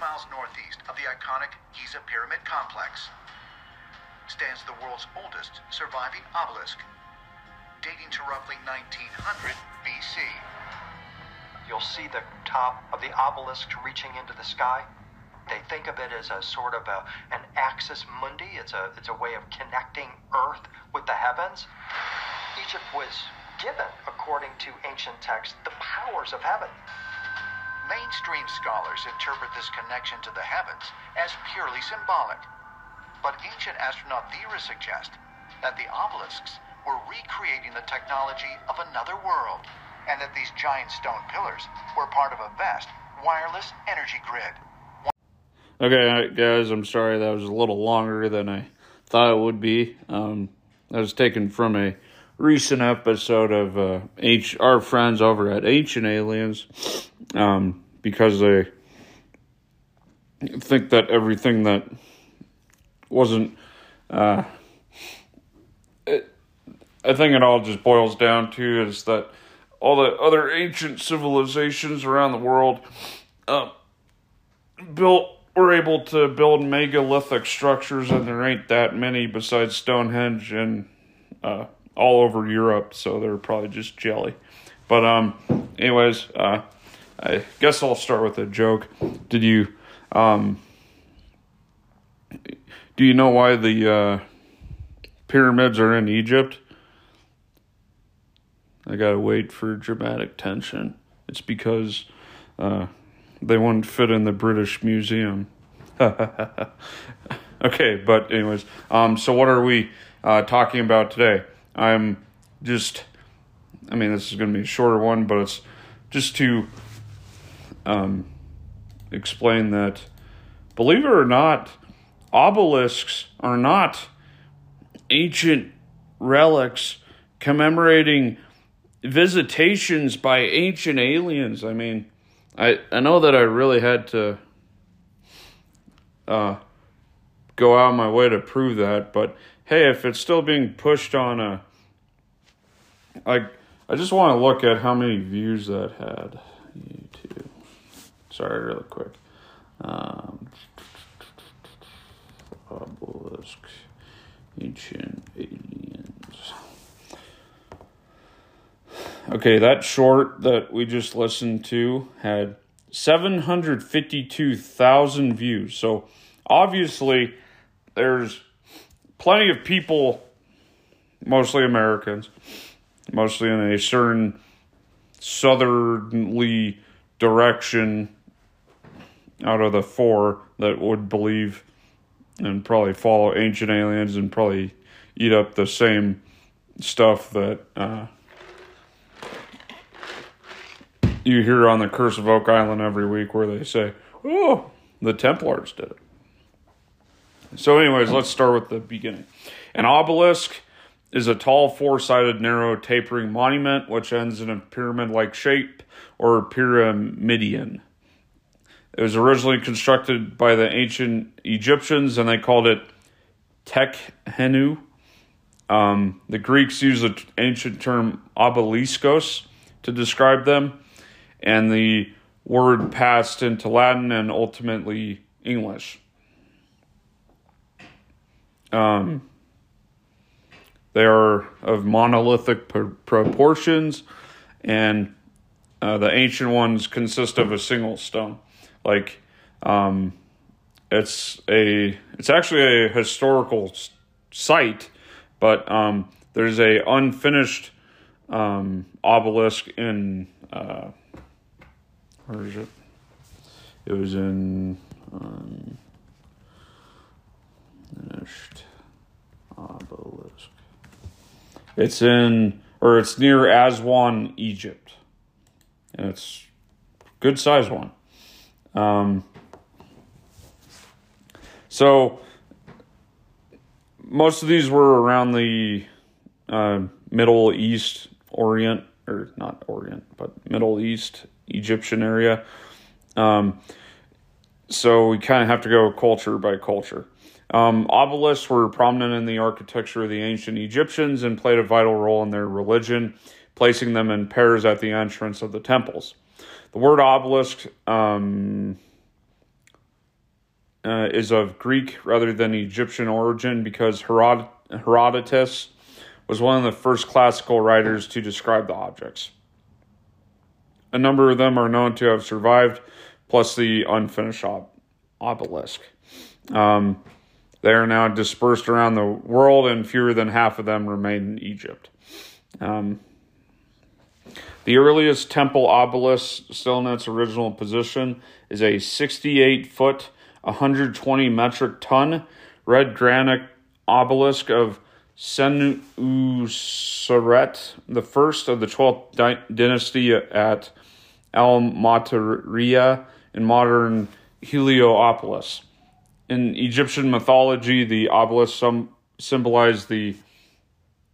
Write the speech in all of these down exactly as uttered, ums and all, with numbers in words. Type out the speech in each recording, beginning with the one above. miles northeast of the iconic Giza Pyramid Complex, stands the world's oldest surviving obelisk, dating to roughly nineteen hundred B C. You'll see the top of the obelisk reaching into the sky. They think of it as a sort of a, an axis mundi. It's a, it's a way of connecting Earth with the heavens. Egypt was given, according to ancient texts, the powers of heaven. Mainstream scholars interpret this connection to the heavens as purely symbolic. But ancient astronaut theorists suggest that the obelisks were recreating the technology of another world, and that these giant stone pillars were part of a vast wireless energy grid. Okay, guys, I'm sorry that was a little longer than I thought it would be. Um, that was taken from a recent episode of uh, H- our friends over at Ancient Aliens, um, because they think that everything that wasn't... Uh, it, I think it all just boils down to is that all the other ancient civilizations around the world uh, built... were able to build megalithic structures, and there ain't that many besides Stonehenge and uh, all over Europe, so they're probably just jelly. But um, anyways, uh, I guess I'll start with a joke. Did you, um, do you know why the uh, pyramids are in Egypt? I gotta wait for dramatic tension. It's because, uh, they wouldn't fit in the British Museum. Okay, but anyways, um, so what are we uh, talking about today? I'm just, I mean, this is going to be a shorter one, but it's just to um, explain that, believe it or not, obelisks are not ancient relics commemorating visitations by ancient aliens. I mean... I, I know that I really had to uh, go out of my way to prove that, but hey, if it's still being pushed on a, like, I just want to look at how many views that had. YouTube. Sorry, really quick. Um, obelisk, ancient aliens. Okay, that short that we just listened to had seven hundred fifty-two thousand views. So, obviously, there's plenty of people, mostly Americans, mostly in a certain southerly direction out of the four that would believe and probably follow ancient aliens and probably eat up the same stuff that... Uh, you hear on the Curse of Oak Island every week where they say, oh, the Templars did it. So anyways, let's start with the beginning. An obelisk is a tall, four-sided, narrow, tapering monument which ends in a pyramid-like shape or pyramidion. It was originally constructed by the ancient Egyptians, and they called it Tekhenu. Um, the Greeks used the ancient term obeliscos to describe them, and the word passed into Latin and ultimately English. Um, they are of monolithic pr- proportions, and uh, the ancient ones consist of a single stone. Like, um, it's a it's actually a historical s- site, but um, there's a unfinished um, obelisk in. Uh, Where is it? It was in um, finished obelisk. It's in, or it's near Aswan, Egypt, and it's good size one. Um, so most of these were around the uh, Middle East, Orient, or not Orient, but Middle East. Egyptian area. Um, so we kind of have to go culture by culture. Um, obelisks were prominent in the architecture of the ancient Egyptians and played a vital role in their religion, placing them in pairs at the entrance of the temples. The word obelisk um, uh, is of Greek rather than Egyptian origin because Herod Herodotus was one of the first classical writers to describe the objects. A number of them are known to have survived, plus the unfinished ob obelisk. Um, they are now dispersed around the world, and fewer than half of them remain in Egypt. Um, the earliest temple obelisk, still in its original position, is a sixty-eight-foot, one hundred twenty metric ton red granite obelisk of Senusret the First of the twelfth di dynasty at El-Matariya in modern Heliopolis. In Egyptian mythology, the obelisk symbolized the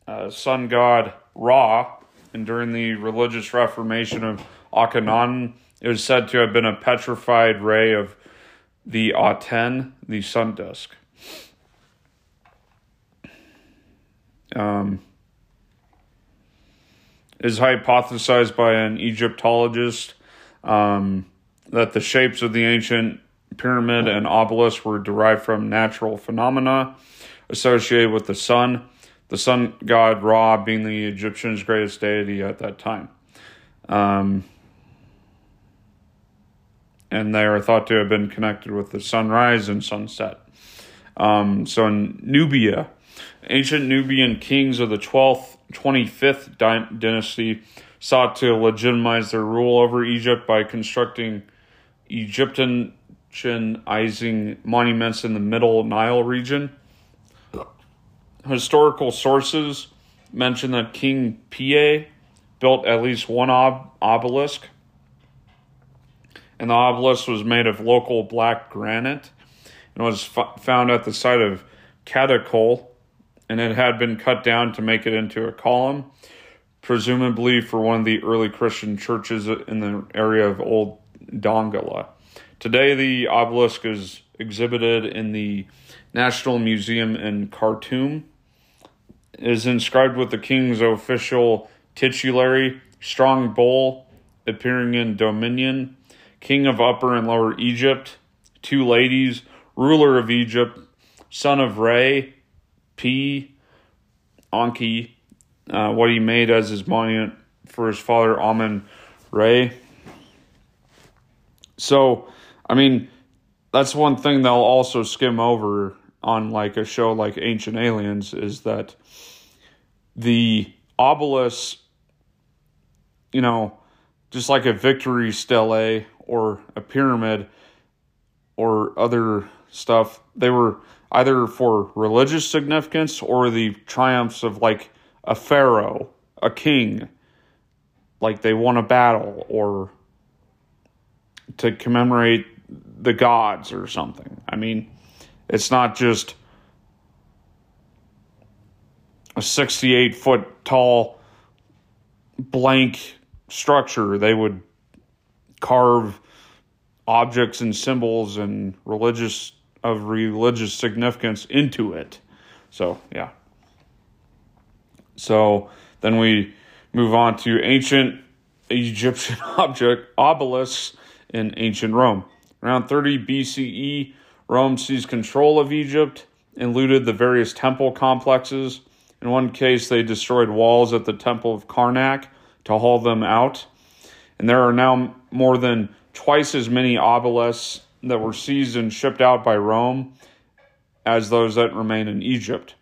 uh, sun god Ra, and during the religious reformation of Akhenaten, it was said to have been a petrified ray of the Aten, the sun disk. Um, is hypothesized by an Egyptologist um, that the shapes of the ancient pyramid and obelisk were derived from natural phenomena associated with the sun, the sun god Ra being the Egyptians' greatest deity at that time. Um, and they are thought to have been connected with the sunrise and sunset. Um, so in Nubia, ancient Nubian kings of the twelfth, twenty-fifth dynasty sought to legitimize their rule over Egypt by constructing Egyptianizing monuments in the Middle Nile region. Historical sources mention that King Piye built at least one ob obelisk, and the obelisk was made of local black granite and was found at the site of Catacol, and it had been cut down to make it into a column, presumably for one of the early Christian churches in the area of Old Dongola. Today, the obelisk is exhibited in the National Museum in Khartoum. It is inscribed with the king's official titulary, Strong Bull, appearing in Dominion, King of Upper and Lower Egypt, Two Ladies, Ruler of Egypt, Son of Ra, P. Anki, uh, what he made as his monument for his father, Amun-Re. So, I mean, that's one thing they'll also skim over on, like, a show like Ancient Aliens, is that the obelisk, you know, just like a victory stele or a pyramid or other stuff, they were either for religious significance or the triumphs of, like, a pharaoh, a king, like they won a battle, or to commemorate the gods or something. I mean, it's not just a sixty-eight-foot tall blank structure. They would carve objects and symbols and religious of religious significance into it. So, yeah. So, then we move on to ancient Egyptian object obelisks in ancient Rome. Around thirty B C E, Rome seized control of Egypt and looted the various temple complexes. In one case, they destroyed walls at the temple of Karnak to haul them out. And there are now more than twice as many obelisks that were seized and shipped out by Rome as those that remain in Egypt.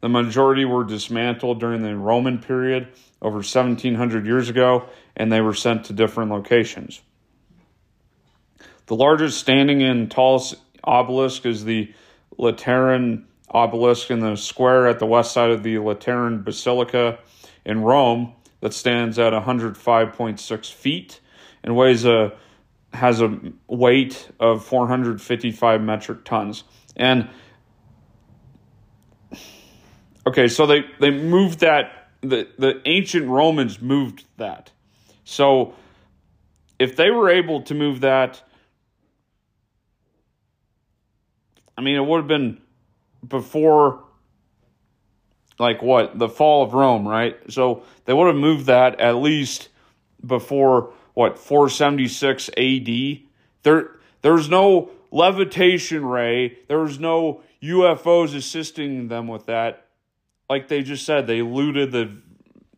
The majority were dismantled during the Roman period over seventeen hundred years ago, and they were sent to different locations. The largest standing and tallest obelisk is the Lateran Basilica in the square at the west side of the Lateran Basilica in Rome that stands at one hundred five point six feet and weighs a has a weight of four hundred fifty-five metric tons. And, okay, so they, they moved that, the, the ancient Romans moved that. So, if they were able to move that, I mean, it would have been before, like what, the fall of Rome, right? So, they would have moved that at least before, what, four seventy-six A D? There, there's no levitation ray. There was no U F Os assisting them with that. Like they just said, they looted the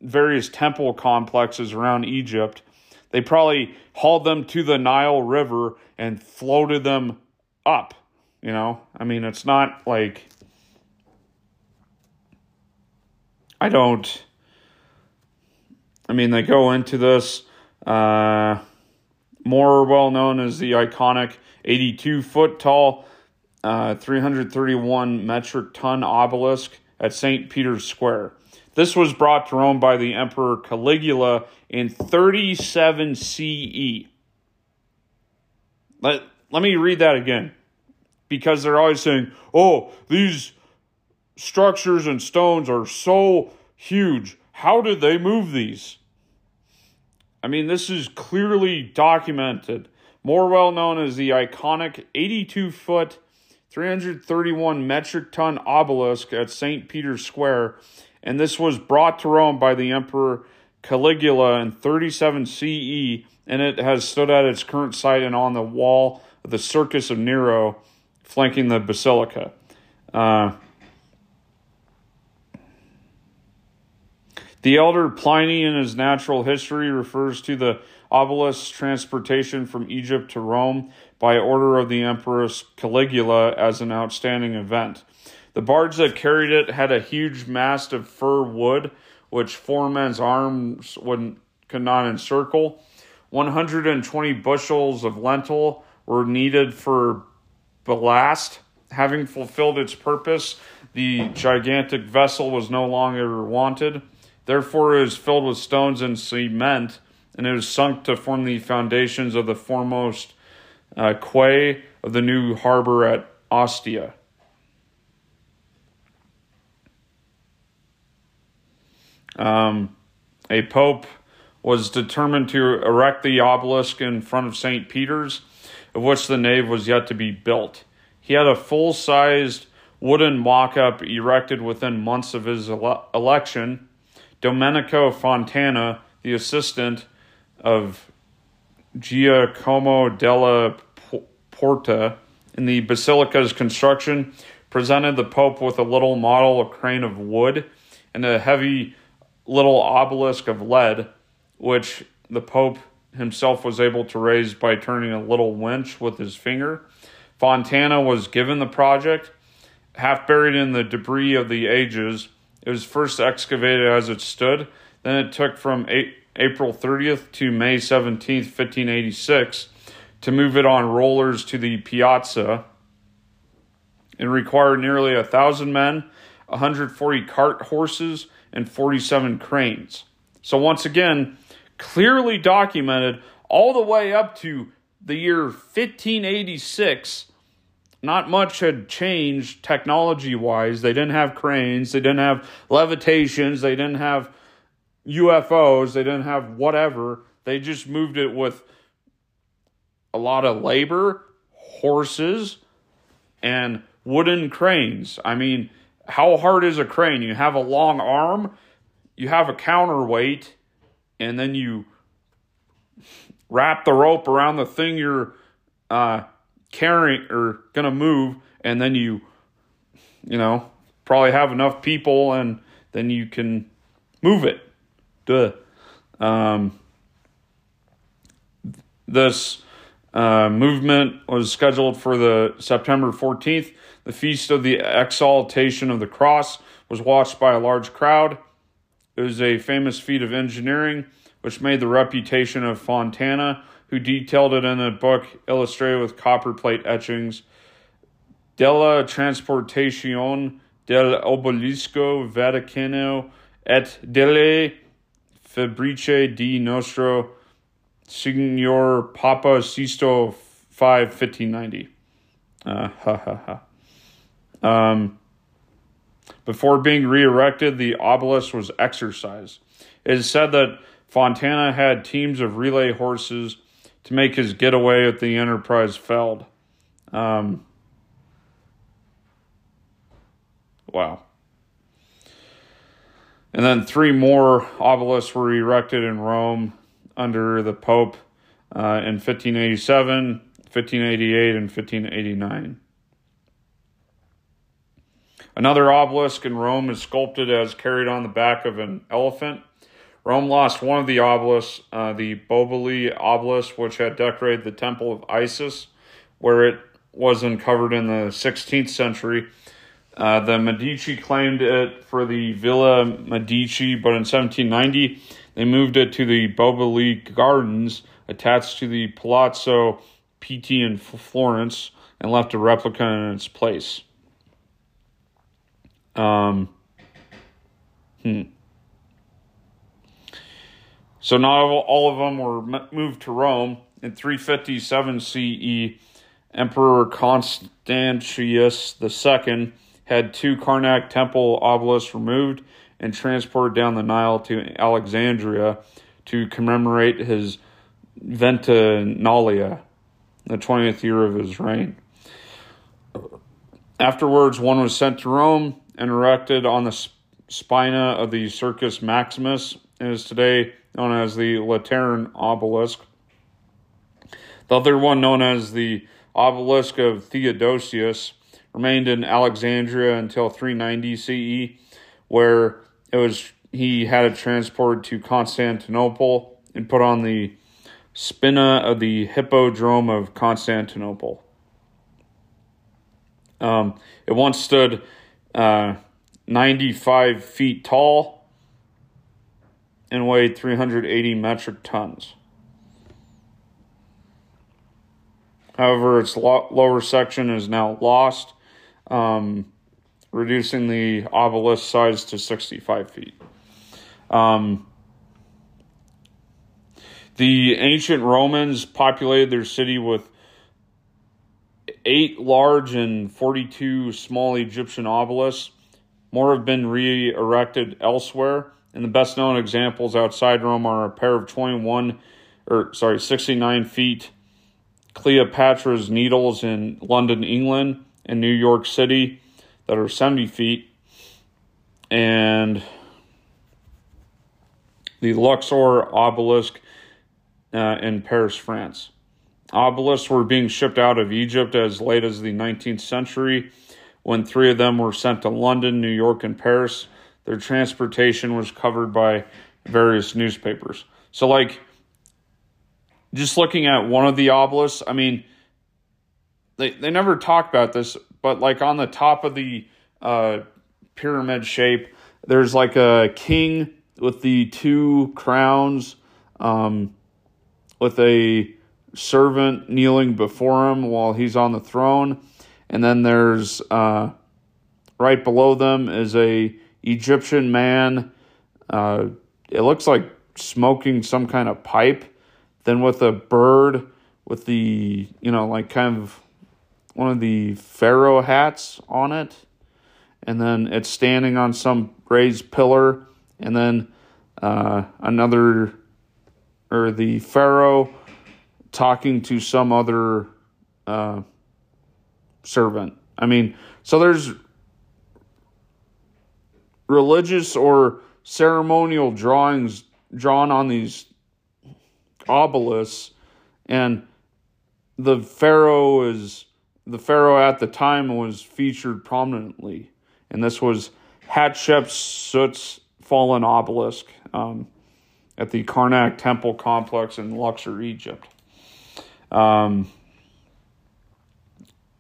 various temple complexes around Egypt. They probably hauled them to the Nile River and floated them up, you know? I mean, it's not like... I don't... I mean, they go into this uh, more well-known as the iconic eighty-two-foot-tall, uh, three hundred thirty-one metric ton obelisk at Saint Peter's Square. This was brought to Rome by the Emperor Caligula in thirty-seven C E. Let, let me read that again, because they're always saying, oh, these structures and stones are so huge. How did they move these? I mean, this is clearly documented. More well known as the iconic eighty-two-foot, three hundred thirty-one metric ton obelisk at Saint Peter's Square, and this was brought to Rome by the Emperor Caligula in thirty-seven C E, and it has stood at its current site and on the wall of the Circus of Nero, flanking the basilica. Uh, the elder Pliny in his Natural History refers to the obelisk's transportation from Egypt to Rome by order of the Emperor Caligula as an outstanding event. The barge that carried it had a huge mast of fir wood, which four men's arms would, could not encircle. one hundred twenty bushels of lentil were needed for ballast. Having fulfilled its purpose, the gigantic vessel was no longer wanted. Therefore, it was filled with stones and cement, and it was sunk to form the foundations of the foremost uh, quay of the new harbor at Ostia. Um, a pope was determined to erect the obelisk in front of Saint Peter's, of which the nave was yet to be built. He had a full-sized wooden mock-up erected within months of his ele- election. Domenico Fontana, the assistant of Giacomo della Porta in the basilica's construction, presented the pope with a little model crane of wood and a heavy little obelisk of lead, which the pope himself was able to raise by turning a little winch with his finger. Fontana was given the project. Half buried in the debris of the ages, it was first excavated as it stood. Then it took from April thirtieth to May seventeenth, fifteen eighty-six, to move it on rollers to the piazza. It required nearly a thousand men, one hundred forty cart horses, and forty-seven cranes. So once again, clearly documented all the way up to the year fifteen eighty-six. Not much had changed technology-wise. They didn't have cranes. They didn't have levitations. They didn't have U F Os. They didn't have whatever. They just moved it with a lot of labor, horses, and wooden cranes. I mean, how hard is a crane? You have a long arm, you have a counterweight, and then you wrap the rope around the thing you're uh, carrying or going to move, and then you, you know, probably have enough people, and then you can move it. Duh. Um, this uh, movement was scheduled for the September fourteenth. The Feast of the Exaltation of the Cross was watched by a large crowd. It was a famous feat of engineering, which made the reputation of Fontana, who detailed it in a book illustrated with copperplate etchings, Della Transportazione dell'Obelisco Vaticano et delle Fabbrice di Nostro Signor Papa Sisto V, fifteen ninety. Uh, ha, ha, ha. Um, before being re-erected, the obelisk was exercised. It is said that Fontana had teams of relay horses to make his getaway if the enterprise failed. Um, wow. And then three more obelisks were erected in Rome under the Pope uh, in fifteen eighty-seven, fifteen eighty-eight and fifteen eighty-nine. Another obelisk in Rome is sculpted as carried on the back of an elephant. Rome lost one of the obelisks, uh, the Boboli obelisk, which had decorated the temple of Isis, where it was uncovered in the sixteenth century. Uh, the Medici claimed it for the Villa Medici, but in seventeen ninety, they moved it to the Boboli Gardens, attached to the Palazzo Pitti in Florence, and left a replica in its place. Um, hmm. So not all of them were moved to Rome. In three fifty-seven C E, Emperor Constantius the Second had two Karnak temple obelisks removed and transported down the Nile to Alexandria to commemorate his Ventanalia, the twentieth year of his reign. Afterwards, one was sent to Rome and erected on the spina of the Circus Maximus, and is today known as the Lateran Obelisk. The other one, known as the Obelisk of Theodosius, remained in Alexandria until three ninety C E, where it was he had it transported to Constantinople and put on the spina of the Hippodrome of Constantinople. Um, it once stood uh, ninety-five feet tall and weighed three hundred eighty metric tons. However, its lo- lower section is now lost, um, reducing the obelisk size to sixty-five feet. Um, the ancient Romans populated their city with eight large and forty-two small Egyptian obelisks. More have been re-erected elsewhere, and the best-known examples outside Rome are a pair of twenty-one, or sorry, sixty-nine feet Cleopatra's Needles in London, England, and New York City that are seventy feet, and the Luxor obelisk uh, in Paris, France. Obelisks were being shipped out of Egypt as late as the nineteenth century, when three of them were sent to London, New York, and Paris. Their transportation was covered by various newspapers. So, like, just looking at one of the obelisks, I mean, they they never talk about this, but, like, on the top of the uh, pyramid shape, there's, like, a king with the two crowns, um, with a servant kneeling before him while he's on the throne, and then there's uh right below them is a Egyptian man, uh it looks like smoking some kind of pipe, then with a bird with the, you know, like kind of one of the pharaoh hats on it, and then it's standing on some raised pillar, and then uh another, or the pharaoh talking to some other uh, servant. I mean, so there's religious or ceremonial drawings drawn on these obelisks, and the pharaoh is the pharaoh at the time was featured prominently, and this was Hatshepsut's fallen obelisk um, at the Karnak Temple Complex in Luxor, Egypt. Um,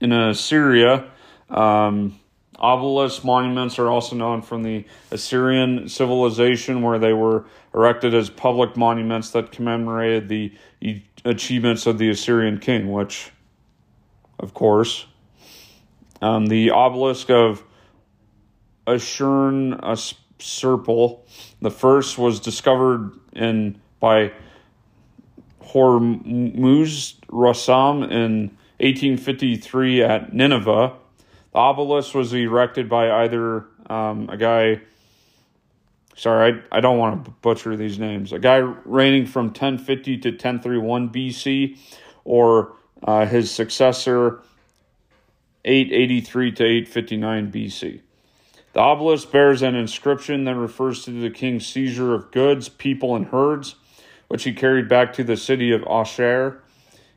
in Assyria, um, obelisk monuments are also known from the Assyrian civilization, where they were erected as public monuments that commemorated the e- achievements of the Assyrian king, which, of course, um, the obelisk of Ashurnasirpal the first was discovered in by Hormuz Rassam in eighteen fifty-three at Nineveh. The obelisk was erected by either um, a guy, sorry, I, I don't want to butcher these names, a guy reigning from ten fifty to ten thirty-one B C, or uh, his successor, eight eighty-three to eight fifty-nine B C. The obelisk bears an inscription that refers to the king's seizure of goods, people, and herds, which he carried back to the city of Asher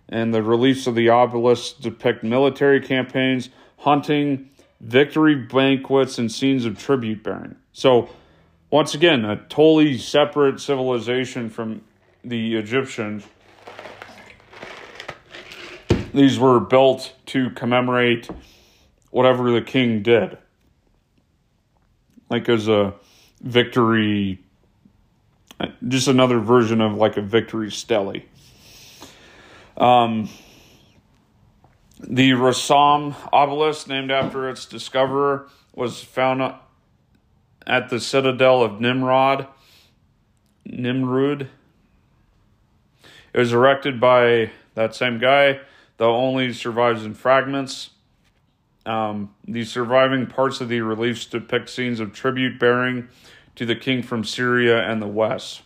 and the reliefs of the obelisks depict military campaigns, hunting, victory banquets, and scenes of tribute bearing. So, once again, a totally separate civilization from the Egyptians. These were built to commemorate whatever the king did, like as a victory, just another version of like a victory stele. Um, the Rassam obelisk, named after its discoverer, was found at the citadel of Nimrod. Nimrud. It was erected by that same guy, though only survives in fragments. Um, the surviving parts of the reliefs depict scenes of tribute bearing to the king from Syria and the West.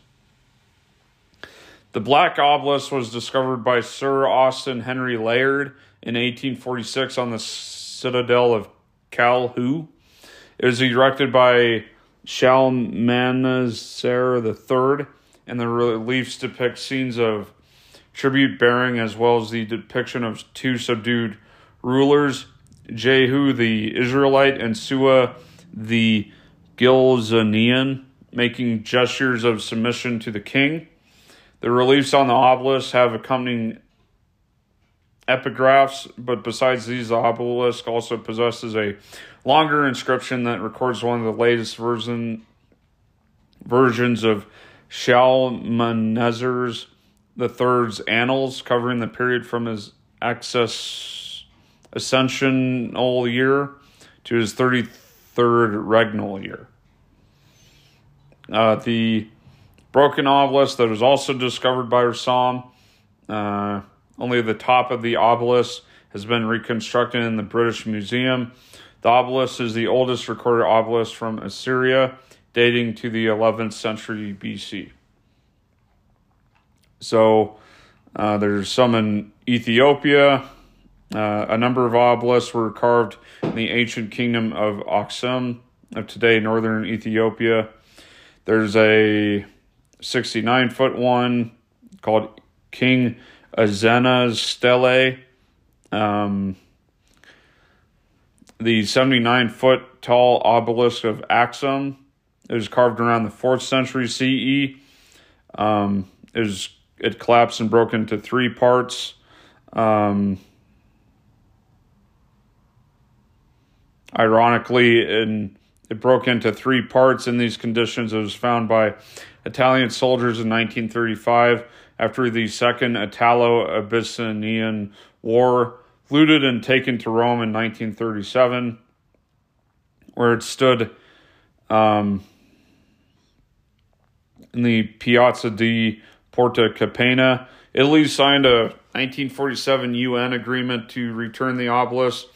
The Black Obelisk was discovered by Sir Austin Henry Layard in eighteen forty-six on the citadel of Calhu. It was erected by Shalmaneser the third, and the reliefs depict scenes of tribute bearing as well as the depiction of two subdued rulers, Jehu the Israelite and Sua the Gilzanian, making gestures of submission to the king. The reliefs on the obelisk have accompanying epigraphs, but besides these, the obelisk also possesses a longer inscription that records one of the latest version, versions of Shalmaneser the third's annals, covering the period from his access ascensional year to his thirty-third regnal year. Uh, the broken obelisk that was also discovered by Rassam. Uh, only the top of the obelisk has been reconstructed in the British Museum. The obelisk is the oldest recorded obelisk from Assyria, dating to the eleventh century B C. So uh, there's some in Ethiopia. Uh, a number of obelisks were carved in the ancient kingdom of Aksum of today northern Ethiopia. There's a sixty-nine foot one called King Azena's Stele. Um, the seventy-nine foot tall obelisk of Aksum, it was carved around the fourth century C E. Um, it, was, it collapsed and broke into three parts. Um, ironically, in, it broke into three parts. In these conditions, it was found by Italian soldiers in nineteen thirty-five after the Second Italo-Abyssinian War, looted and taken to Rome in nineteen thirty-seven, where it stood um, in the Piazza di Porta Capena. Italy signed a nineteen forty-seven U N agreement to return the obelisk,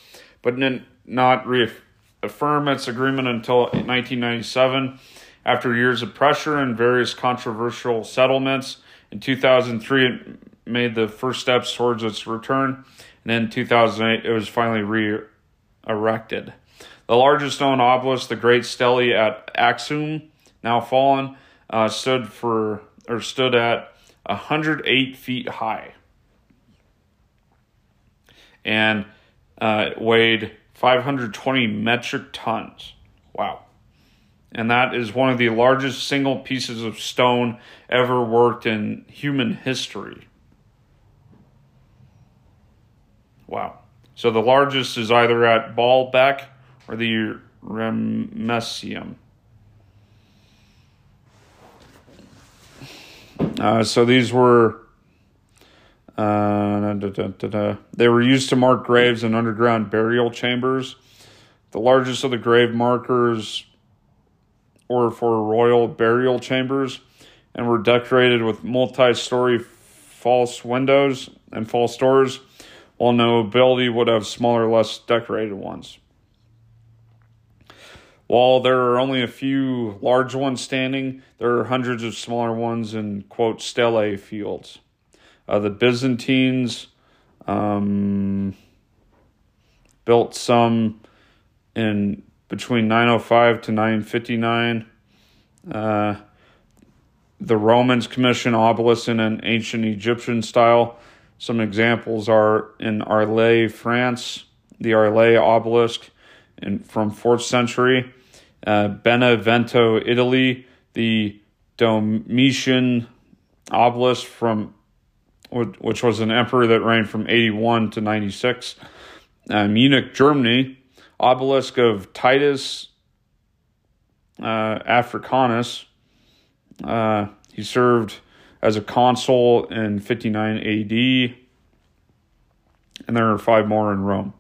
but did not reaffirm its agreement until nineteen ninety-seven. After years of pressure and various controversial settlements, in two thousand three it made the first steps towards its return, and in two thousand eight it was finally re-erected. The largest known obelisk, the Great Stele at Aksum, now fallen, uh, stood for or stood at one hundred eight feet high, and uh, it weighed five hundred twenty metric tons. Wow. And that is one of the largest single pieces of stone ever worked in human history. Wow. So the largest is either at Baalbek or the Ramesseum. Uh, so these were... Uh, da, da, da, da. They were used to mark graves and underground burial chambers. The largest of the grave markers... or for royal burial chambers, and were decorated with multi-story false windows and false doors, while nobility would have smaller, less decorated ones. While there are only a few large ones standing, there are hundreds of smaller ones in, quote, stele fields. Uh, the Byzantines um, built some in between nine oh five to nine fifty-nine, uh, the Romans commissioned obelisks in an ancient Egyptian style, Some examples are in Arles, France, the Arles obelisk in, from fourth century, uh, Benevento, Italy, the Domitian obelisk from which was an emperor that reigned from eighty-one to ninety-six. Uh, Munich, Germany, obelisk of Titus uh, Africanus. Uh, he served as a consul in fifty-nine A D. And there are five more in Rome.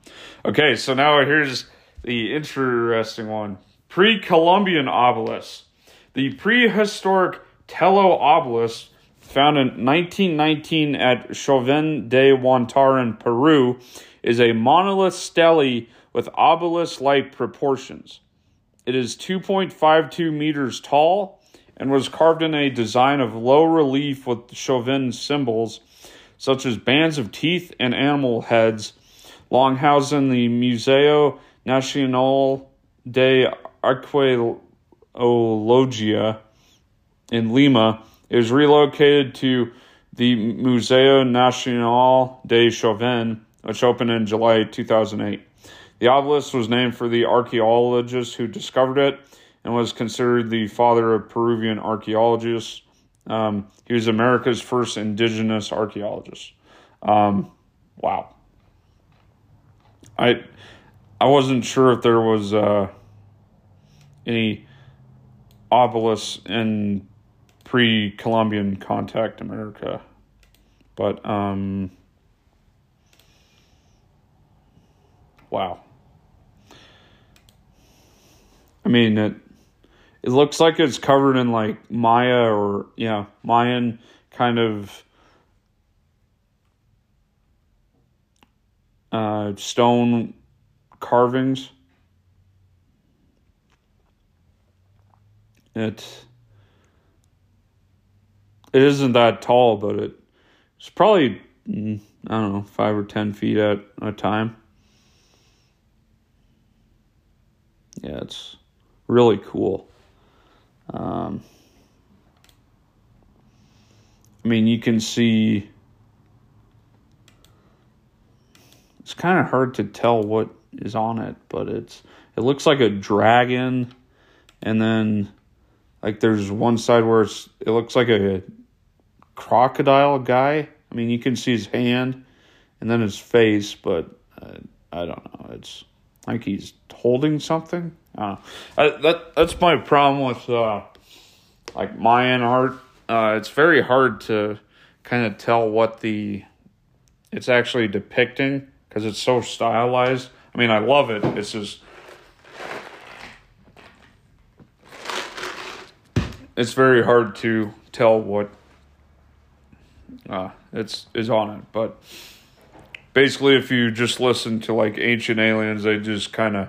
Okay, so now here's the interesting one. Pre-Columbian obelisk. The prehistoric Tello obelisk found in nineteen nineteen at Chauvin de Huantar, Peru, is a monolith stele with obelisk-like proportions. It is two point five two meters tall and was carved in a design of low relief with Chauvin symbols, such as bands of teeth and animal heads. Longhoused in the Museo Nacional de Arqueologia in Lima, it was relocated to the Museo Nacional de Chauvin, which opened in July two thousand eight. The obelisk was named for the archaeologist who discovered it and was considered the father of Peruvian archaeologists. Um, he was America's first indigenous archaeologist. Um, wow. I I wasn't sure if there was uh, any obelisk in pre-Columbian contact America. But, um, wow. I mean, it... It looks like it's covered in like Maya or, you know, Mayan kind of uh, stone carvings. It, it isn't that tall, but it, it's probably, I don't know, five or ten feet at a time. Yeah, it's really cool. Um, I mean, you can see, it's kind of hard to tell what is on it, but it's, it looks like a dragon. And then like, there's one side where it's, it looks like a crocodile guy. I mean, you can see his hand and then his face, but uh, I don't know. It's like he's holding something. Uh, I, that that's my problem with uh, like Mayan art. Uh, it's very hard to kind of tell what the it's actually depicting because it's so stylized. I mean, I love it. It's just it's very hard to tell what uh, it's is on it. But basically, if you just listen to like Ancient Aliens, they just kind of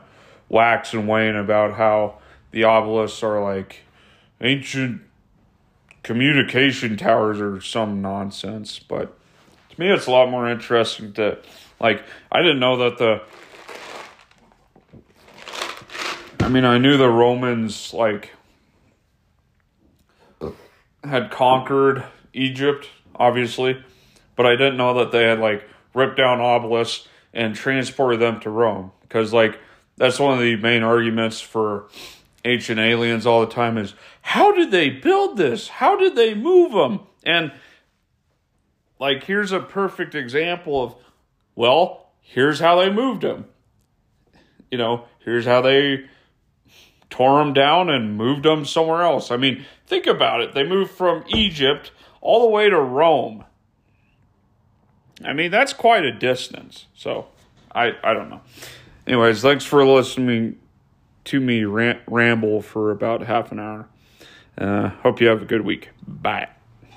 wax and wane about how the obelisks are like ancient communication towers or some nonsense. But to me, it's a lot more interesting to, like, I didn't know that the, I mean, I knew the Romans, like, had conquered Egypt, obviously, but I didn't know that they had, like, ripped down obelisks and transported them to Rome. Because, like, that's one of the main arguments for Ancient Aliens all the time is, how did they build this? How did they move them? And, like, here's a perfect example of, well, here's how they moved them. You know, here's how they tore them down and moved them somewhere else. I mean, think about it. They moved from Egypt all the way to Rome. I mean, that's quite a distance. So, I, I don't know. Anyways, thanks for listening to me rant, ramble for about half an hour. Uh, hope you have a good week. Bye.